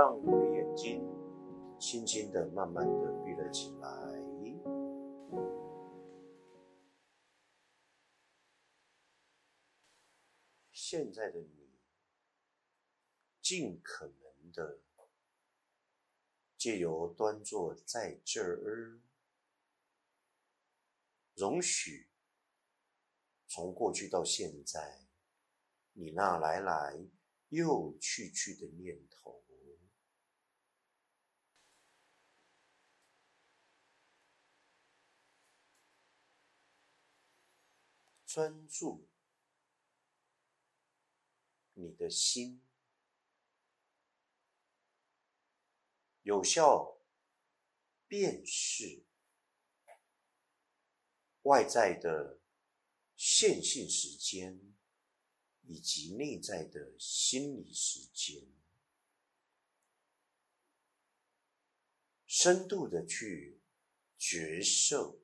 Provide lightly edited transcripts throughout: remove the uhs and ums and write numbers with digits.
让你的眼睛轻轻的、慢慢的闭了起来。现在的你，尽可能的借由端坐在这儿，容许从过去到现在，你那来又去的念头，专注你的心，有效辨识外在的线性时间以及内在的心理时间，深度的去觉受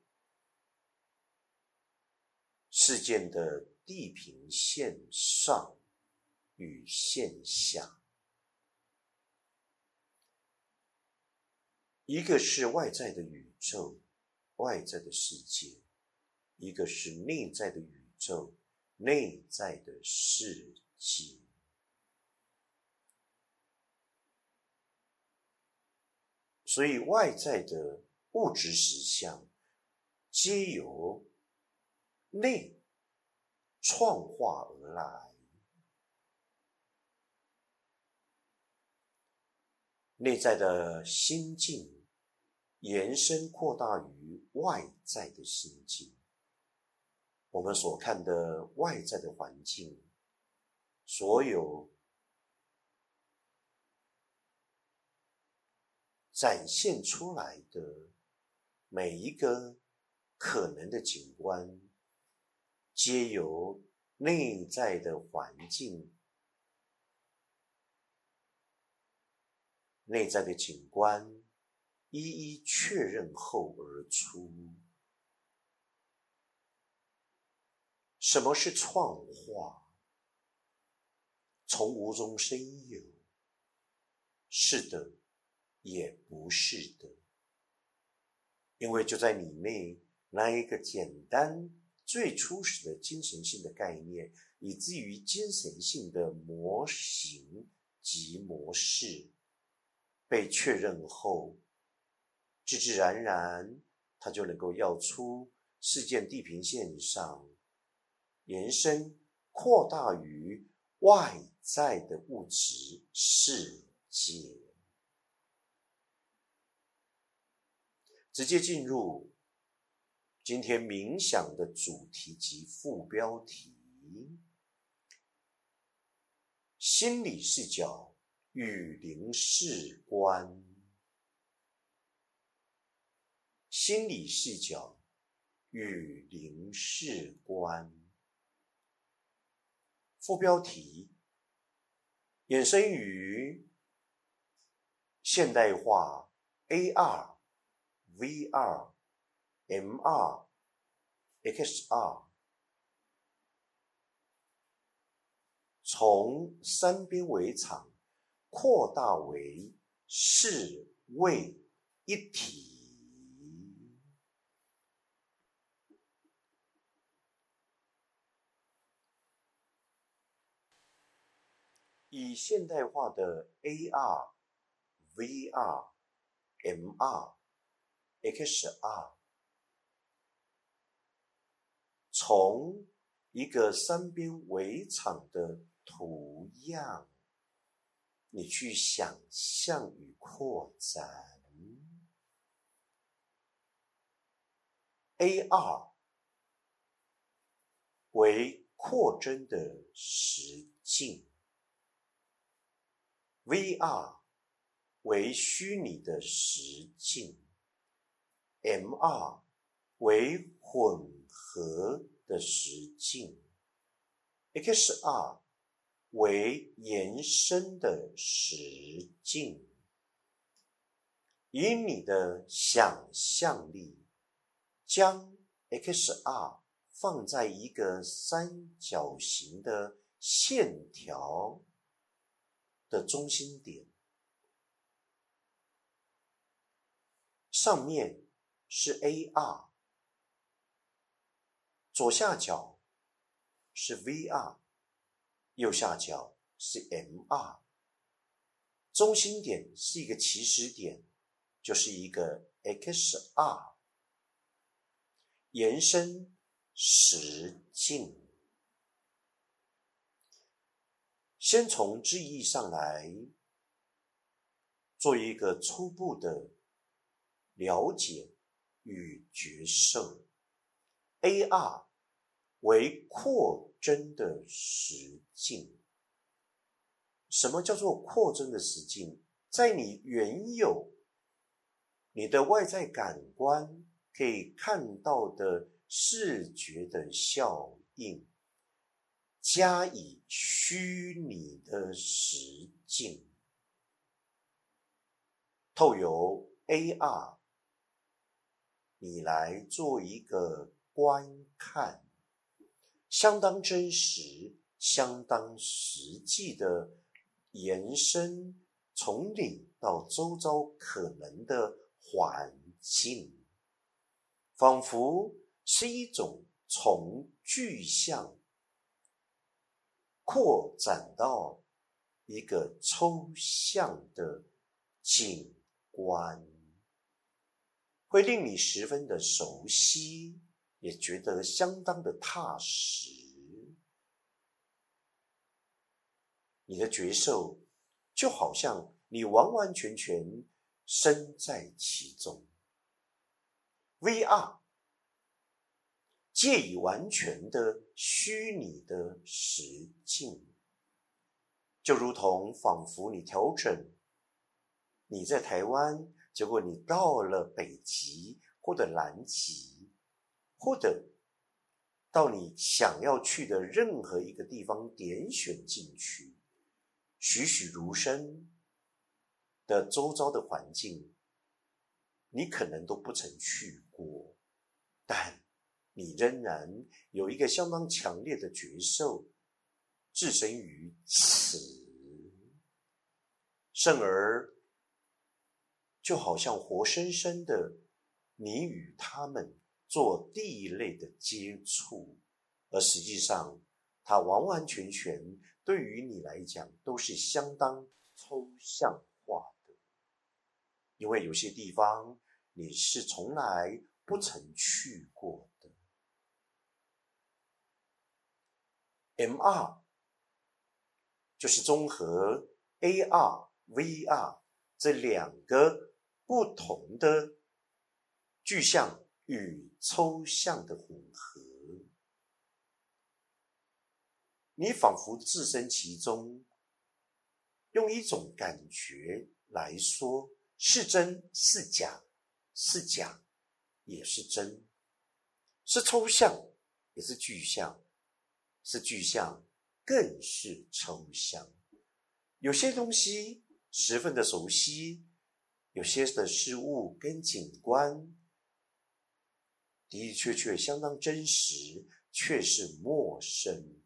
事件的地平线上与线下，一个是外在的宇宙，外在的世界，一个是内在的宇宙，内在的世界。所以外在的物质实相皆由内创化而来，内在的心境延伸扩大于外在的心境。我们所看的外在的环境，所有展现出来的每一个可能的景观，皆由内在的环境、内在的景观一一确认后而出。什么是创化？从无中生有，是的，也不是的，因为就在里面那一个简单最初始的精神性的概念，以至于精神性的模型及模式被确认后，自自然然它就能够要出事件地平线上延伸扩大于外在的物质世界，直接进入今天冥想的主题及副标题：心理视角与灵视观。心理视角与灵视观，副标题衍生于现代化 AR、VR、MR、XR， 从三边围场扩大为视味一体。以现代化的 AR、VR、MR、XR， 从一个三边围场的图样，你去想象与扩展。 AR 为扩增的实境， VR 为虚拟的实境， MR 为混合的实境， XR为延伸的实境，以你的想象力，将 XR 放在一个三角形的线条的中心点，上面是 AR， 左下角是 VR， 右下角是 MR， 中心点是一个起始点，就是一个 XR， 延伸实境。先从字义上来做一个初步的了解与角色。 AR 为扩增的实境。什么叫做扩增的实境？在你原有你的外在感官可以看到的视觉的效应，加以虚拟的实境，透由 AR 你来做一个观看，相当真实、相当实际的延伸，从你到周遭可能的环境，仿佛是一种从具象扩展到一个抽象的景观，会令你十分的熟悉，也觉得相当的踏实。你的角色就好像你完完全全身在其中。VR 借以完全的虚拟的实境，就如同仿佛你调整，你在台湾，结果你到了北极或者南极，或者到你想要去的任何一个地方点选进去，栩栩如生的周遭的环境，你可能都不曾去过，但你仍然有一个相当强烈的角色置身于此，甚而就好像活生生的你与他们做第一类的接触，而实际上它完完全全对于你来讲都是相当抽象化的，因为有些地方你是从来不曾去过的。MR 就是综合 AR、VR 这两个不同的具象与抽象的混合，你仿佛置身其中，用一种感觉来说，是真是假，是假也是真，是抽象也是具象，是具象更是抽象。有些东西十分的熟悉，有些的事物跟景观的确相当真实，却是陌生